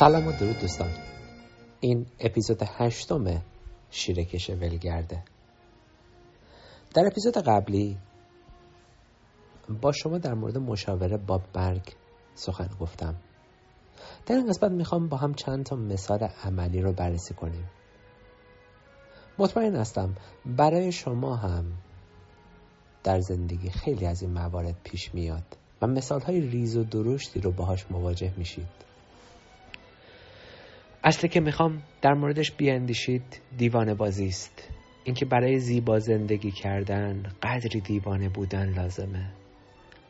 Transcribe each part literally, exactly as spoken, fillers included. سلام و درود دوستان. این اپیزود هشتم شیرکسه ولگرده. در اپیزود قبلی با شما در مورد مشاوره با مرگ سخن گفتم. در این قسمت میخوام با هم چند تا مثال عملی رو بررسی کنیم. مطمئن هستم برای شما هم در زندگی خیلی از این موارد پیش میاد و مثالهای ریز و درشتی رو باهاش مواجه میشید. اصلی که میخوام در موردش بیاندیشید دیوانه بازی است. اینکه برای زیبا زندگی کردن قدری دیوانه بودن لازمه.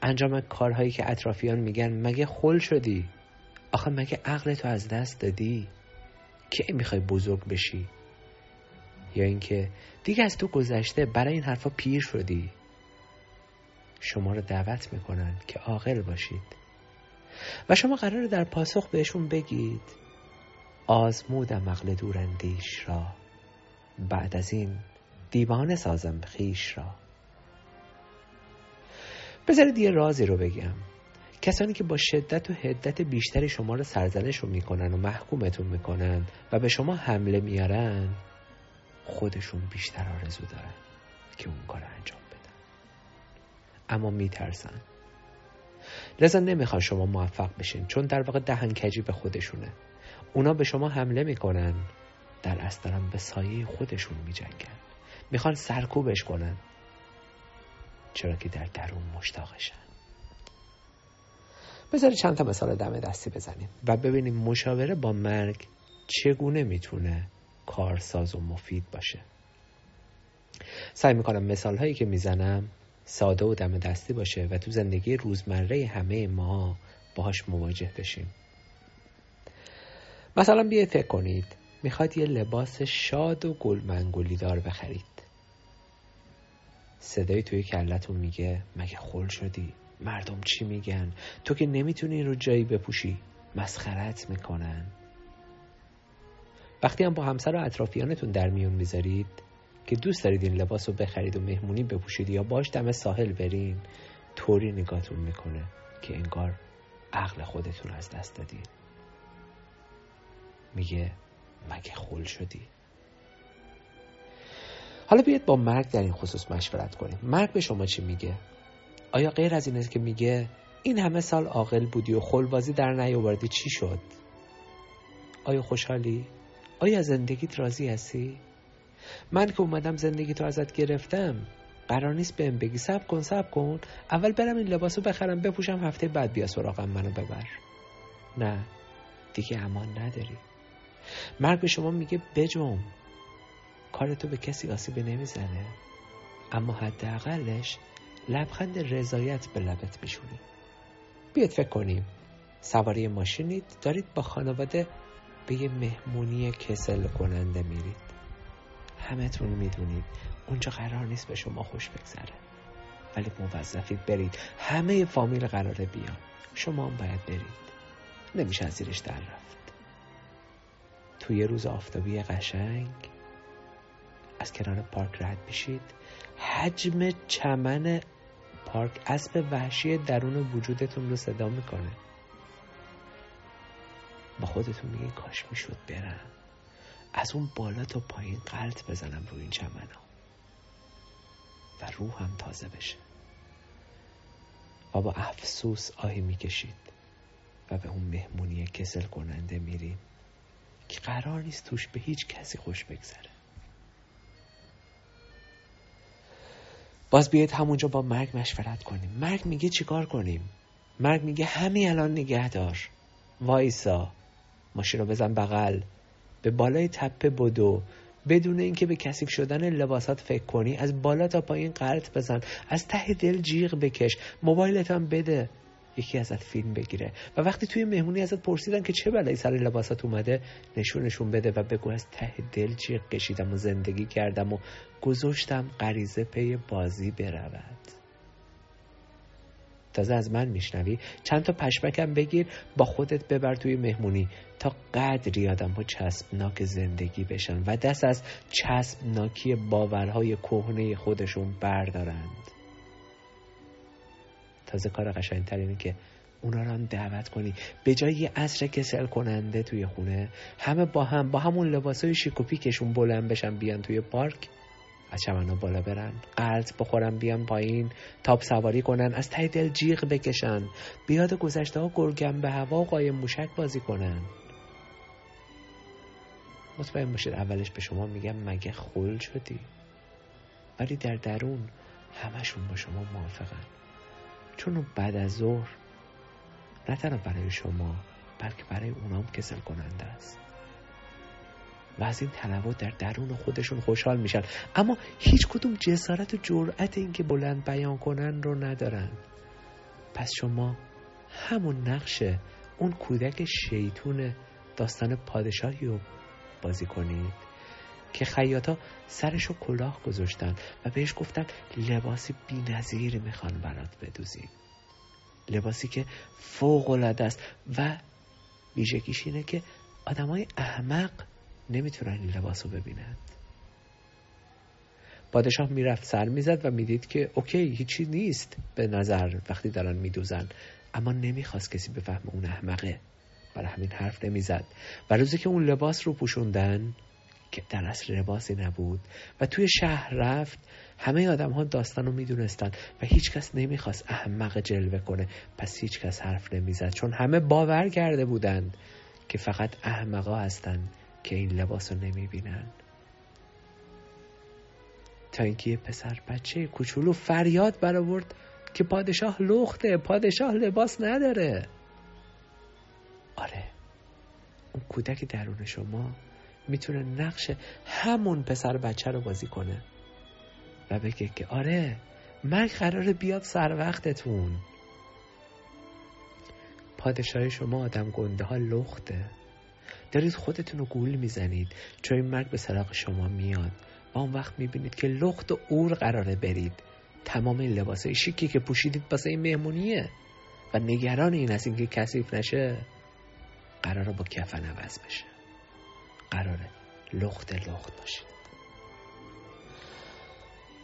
انجام کارهایی که اطرافیان میگن مگه خل شدی؟ آخه مگه عقل تو از دست دادی؟ کی میخوای بزرگ بشی؟ یا اینکه دیگه از تو گذشته، برای این حرفا پیر شدی. شما رو دعوت میکنن که عاقل باشید و شما قراره در پاسخ بهشون بگید آزمودم عقل دوراندیش را، بعد از این دیوانه سازم خیش را. بذارید یه رازی رو بگم. کسانی که با شدت و حدت بیشتری شما رو سرزنش رو میکنن و محکومتون میکنن و به شما حمله میارن، خودشون بیشتر آرزو دارن که اون کار انجام بدن، اما میترسن. لذا نمیخوان شما موفق بشین، چون در واقع دهنکجی به خودشونه. اونا به شما حمله میکنن، در اصل دارن به سایه خودشون میجنگن، میخوان سرکوبش کنن، چرا که در درون مشتاقشن. بذارید چند تا مثال دم دستی بزنیم و ببینیم مشاوره با مرگ چگونه میتونه کارساز و مفید باشه. سعی میکنم مثال هایی که میزنم ساده و دم دستی باشه و تو زندگی روزمره همه ما باهاش مواجه بشیم. مثلا بیایید فکر کنید میخواید یه لباس شاد و گل منگولی دار بخرید. صدایی توی کلتون میگه مگه خل شدی؟ مردم چی میگن؟ تو که نمیتونی این رو جایی بپوشی، مسخرت میکنن. وقتی هم با همسر و اطرافیانتون در میون میذارید که دوست دارید این لباس رو بخرید و مهمونی بپوشید یا باش دم ساحل برین، طوری نگاهتون میکنه که انگار عقل خودتون از دست دادین. میگه مگه خل شدی؟ حالا بیاید با مرگ در این خصوص مشورت کنیم. مرگ به شما چی میگه؟ آیا غیر از این است که میگه این همه سال عاقل بودی و خلبازی در نیاوردی چی شد؟ آیا خوشحالی؟ آیا زندگیت راضی هستی؟ من که اومدم زندگیتو ازت گرفتم، قرار نیست بهم بگی صبر کن صبر کن، اول برم این لباسو بخرم بپوشم هفته بعد بیا سراغم منو ببر. نه دیگه، امان نداری. مرگ به شما میگه بجنب، کارتو به کسی آسیبی نمیزنه، اما حداقلش لبخند رضایت به لبت میشونی. بیاید فکر کنیم سواری ماشینید، دارید با خانواده به یه مهمونی کسل کننده میرید. همتون میدونید اونجا قرار نیست به شما خوش بگذره، ولی موظفید برید، همه فامیل قراره بیان، شما هم باید برید، نمیشه از زیرش در رفت. توی یه روز آفتابی قشنگ از کنار پارک رد میشید، حجم چمن پارک اسب وحشی درون وجودتون رو صدا میکنه. با خودتون میگه کاش میشد برم از اون بالا تا پایین قلط بزنم روی این چمن ها و روحم تازه بشه. و با افسوس آهی میکشید و به اون مهمونی کسل کننده میریم که قرار نیست توش به هیچ کسی خوش بگذره. باز بیاید همونجا با مرگ مشورت کنیم. مرگ میگه چیکار کنیم؟ مرگ میگه همین الان نگه دار، وایسا، ماشین رو بزن بغل، به بالای تپه بدو، بدون اینکه به کثیف شدن لباسات فکر کنی از بالا تا پایین غلط بزن، از ته دل جیغ بکش، موبایلت هم بده یکی ازت فیلم بگیره و وقتی توی مهمونی ازت پرسیدن که چه بلایی سر لباسات اومده، نشونشون بده و بگو از ته دل جیغ کشیدم و زندگی کردم و گذاشتم غریزه پی بازی برود. تازه از من میشنوی، چند تا پشمکم بگیر با خودت ببر توی مهمونی تا قدری آدم ها چسبناک زندگی بشن و دست از چسبناکی باورهای کهنه خودشون بردارند. تازه کار قشنگ‌تر اینه که اونا رو هم دعوت کنی. به جای یه عصر کسل کننده توی خونه، همه با هم با همون لباسای شیک و پیکشون بلند بشن بیان توی پارک، از چمن‌ها بالا برن، قلط بخورن بیان پایین، تاپ سواری کنن، از ته دل جیغ بکشن، بیاد گذشته‌ها گرگم به هوا و قایم موشک بازی کنن. مطمئن باشید اولش به شما میگم مگه خل شدی، ولی در درون همشون با شما موافقن، چون بعد از ظهر نه تنها برای شما بلکه برای اونام کسل کننده است و از این تنوع در درون خودشون خوشحال میشن، اما هیچ کدوم جسارت و جرأت این که بلند بیان کنن رو ندارن. پس شما همون نقش اون کودک شیطون داستان پادشاهی رو بازی کنید که خیاطا سرشو کلاه گذاشتن و بهش گفتن لباسی بی‌نظیر میخوان برات بدوزی، لباسی که فوق‌العاده است و ویژگیش اینه که آدمای احمق نمیتونن این لباسو ببینن. پادشاه میرفت سر میزد و میدید که اوکی هیچی نیست به نظر وقتی دارن میدوزن، اما نمیخواست کسی بفهمه اون احمقه، برای همین حرف نمیزد و روزی که اون لباس رو پوشوندن که در اصل لباسی نبود و توی شهر رفت، همه آدم ها داستان رو میدونستن و هیچ کس نمیخواست احمق جلوه کنه، پس هیچ کس حرف نمیزد چون همه باور کرده بودند که فقط احمقا هستن که این لباس رو نمیبینن. تا اینکه یه پسر بچه کوچولو فریاد برآورد که پادشاه لخته، پادشاه لباس نداره. آره، اون کودک درون شما میتونه نقش همون پسر بچه رو بازی کنه و بگه که آره من قراره بیاد سر وقتتون. پادشاه شما آدم گنده ها لخته، دارید خودتون رو گول میزنید چون این مرگ به سراغ شما میاد و اون وقت میبینید که لخت و اور قراره برید. تمام این لباسای شیکی که پوشیدید واسه این مهمونیه و نگران این هستین که کثیف نشه، قراره با کفن عوض بشه، قراره لخت لخت باشید.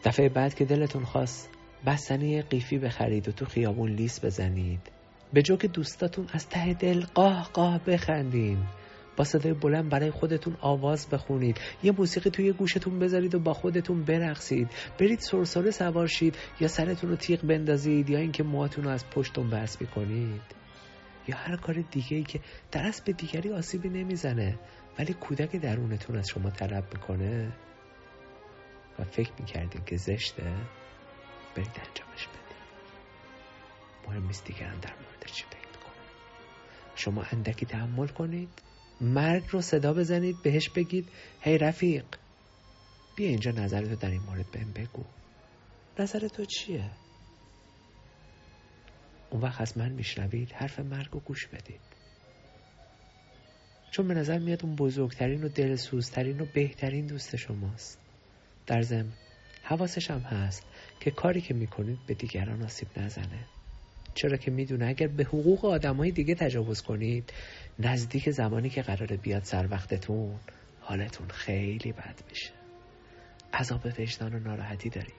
دفعه بعد که دلتون خواست بستنی قیفی بخرید و تو خیابون لیس بزنید، به جای که دوستاتون از ته دل قاه قاه بخندین، با صدای بلند برای خودتون آواز بخونید، یه موسیقی توی گوشتون بذارید و با خودتون برقصید، برید سرسره سوار شید یا سرتون رو تیغ بندازید یا اینکه موهاتون رو از پشتون بس بکنید یا هر کار دیگه‌ای که در اصل به دیگری آسیبی نمیزنه ولی کودک درونتون از شما طلب میکنه و فکر میکردین که زشته، برید انجامش بده. مهم نیست دیگران در مورد چی فکر میکنن، شما اندکی تحمل کنید، مرگ رو صدا بزنید، بهش بگید هی رفیق بیا اینجا نظرتو در این مورد بهم بگو، نظرتو چیه؟ اون وقت از من میشنوید، حرف مرگ رو گوش بدید، چون به نظر میاد اون بزرگترین و دلسوزترین و بهترین دوست شماست. در ضمن حواسش هم هست که کاری که میکنید به دیگران آسیب نزنه، چرا که میدونه اگر به حقوق آدمای دیگه تجاوز کنید، نزدیک زمانی که قراره بیاد سر وقتتون حالتون خیلی بد بشه، عذاب وجدان و ناراحتی دارید.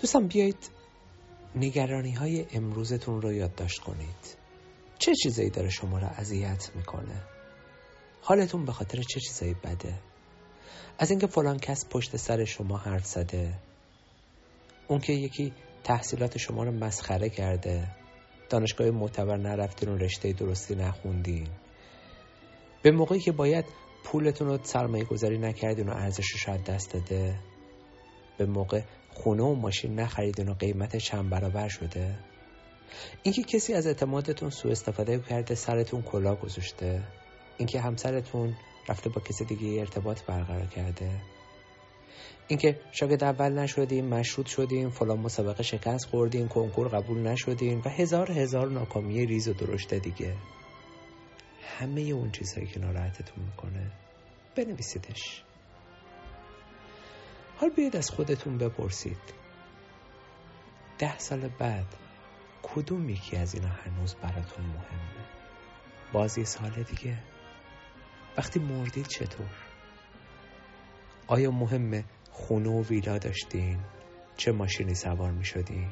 دوستان بیایید نگرانی های امروزتون رو یادداشت کنید. چه چیزایی داره شما را اذیت میکنه؟ حالتون به خاطر چه چیزایی بده؟ از اینکه فلان کس پشت سر شما حرف زده، اون که یکی تحصیلات شما رو مسخره کرده، دانشگاه معتبر نرفتین و رشته درستی نخوندین، به موقعی که باید پولتون رو سرمایه گذاری نکردین و ارزشش شاید دست داده، به موقع خونه و ماشین نخریدین و قیمت چند برابر شده، اینکه کسی از اعتمادتون سوء استفاده کرده سرتون کلاه گذاشته، اینکه همسرتون رفته با کسی دیگه ارتباط برقرار کرده، اینکه شاگرد اول نشدین، مشروط شدین، فلان مسابقه شکست خوردین، کنکور قبول نشدین و هزار هزار ناکامی ریز و درشت دیگه. همه اون چیزهایی که ناراحتتون میکنه بنویسیدش. حال بیاید از خودتون بپرسید ده سال بعد کدوم یکی از اینا هنوز براتون مهمه؟ باز یه سال دیگه وقتی مردید چطور؟ آیا مهمه خونه و ویلا داشتین؟ چه ماشینی سوار می شدین؟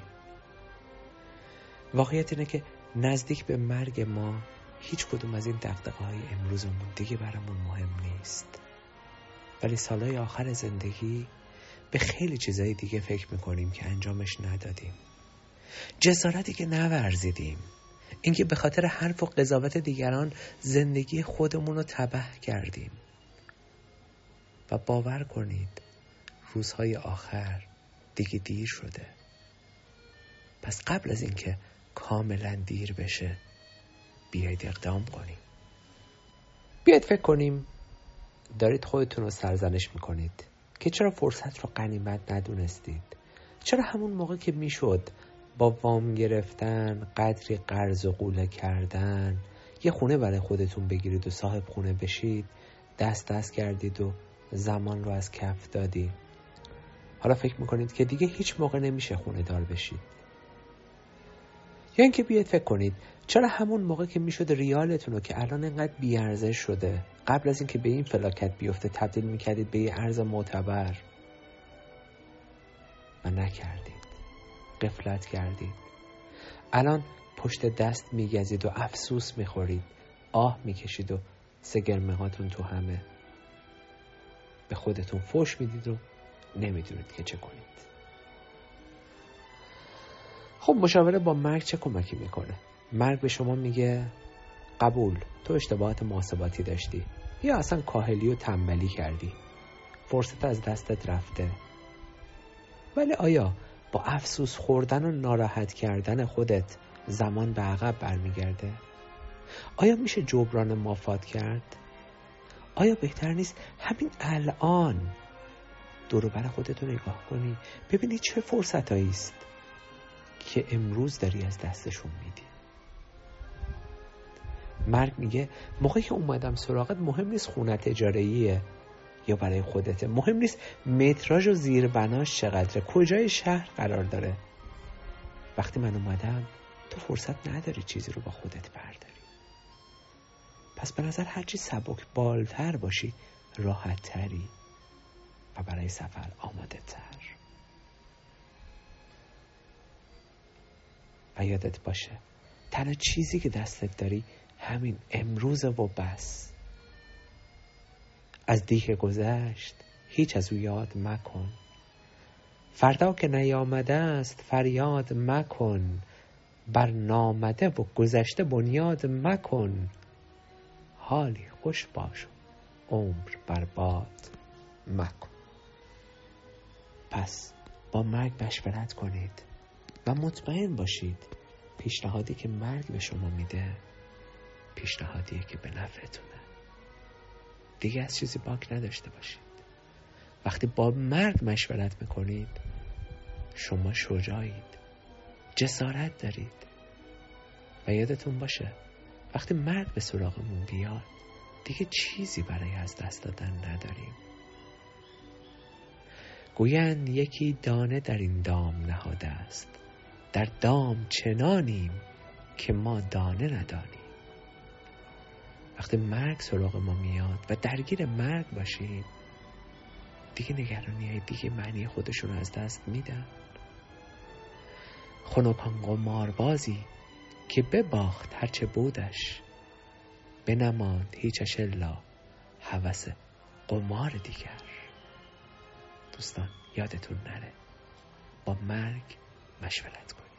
واقعیت اینه که نزدیک به مرگ ما هیچ کدوم از این دغدغه‌های امروزمون دیگه برامون مهم نیست، ولی سالهای آخر زندگی به خیلی چیزای دیگه فکر میکنیم که انجامش ندادیم، جسارتی که نورزیدیم، اینکه به خاطر حرف و قضاوت دیگران زندگی خودمون رو تباه کردیم. و باور کنید روزهای آخر دیگه دیر شده. پس قبل از اینکه کاملا دیر بشه بیایید اقدام کنیم. بیایید فکر کنیم دارید خودتون رو سرزنش میکنید که چرا فرصت رو غنیمت ندونستید، چرا همون موقع که میشد با وام گرفتن، قدری قرض و قوله کردن، یه خونه برای خودتون بگیرید و صاحب خونه بشید، دست دست کردید و زمان رو از کف دادید. حالا فکر میکنید که دیگه هیچ موقع نمیشه خونه دار بشید. یا اینکه بیاید فکر کنید چرا همون موقع که میشد ریالتون رو که الان اینقدر بیارزش شده قبل از اینکه به این فلاکت بیفته تبدیل میکردید به یه ارز معتبر و نکردید، غفلت کردید. الان پشت دست میگزید و افسوس میخورید، آه میکشید و سگرمهاتون تو همه، به خودتون فحش میدید و نمیدونید که چه کنید. خب مشاوره با مرگ چه کمکی میکنه؟ مرگ به شما میگه قبول، تو اشتباهات محاسباتی داشتی، یا اصلا کاهلی و تنبلی کردی، فرصت از دستت رفته. ولی آیا با افسوس خوردن و ناراحت کردن خودت زمان به عقب برمیگرده؟ آیا میشه جبران مافات کرد؟ آیا بهتر نیست همین الان دور و بر خودت رو نگاه کنی ببینی چه فرصتایی است که امروز داری از دستشون میدی؟ مرگ میگه موقعی که اومدم سراغت مهم نیست خونت اجاره‌ایه یا برای خودته، مهم نیست متراژ و زیر بناش چقدره، کجای شهر قرار داره. وقتی من اومدم تو فرصت نداری چیزی رو با خودت برداری. پس به نظر هرچی سبک بالتر باشی راحت تری و برای سفر آماده تر. و یادت باشه تنها چیزی که دستت داری همین امروز و بس. از دیه گذشت هیچ از او یاد مکن، فردا که نیامده است فریاد مکن، بر نامده و گذشته بنیاد مکن، حالی خوش باش عمر برباد مکن. پس با مرگ مشورت کنید و مطمئن باشید پیشنهادی که مرگ به شما میده پیشنهادیه که به نفعتونه. دیگه از چیزی باک نداشته باشید. وقتی با مرگ مشورت میکنید شما شجاعید، جسارت دارید. و یادتون باشه وقتی مرگ به سراغمون بیاد دیگه چیزی برای از دست دادن نداریم. گویند یکی دانه در این دام نهاده است، در دام چنانیم که ما دانه ندانیم. وقتی مرگ سراغ ما میاد و درگیر مرگ باشیم دیگه نگرانی‌های دیگه معنی خودشون از دست میدن. خنوکان قماربازی که بباخت هرچه بودش، به نماند هیچش الا هوس قمار دیگر. دوستان یادتون نره با مرگ مشورت کنید.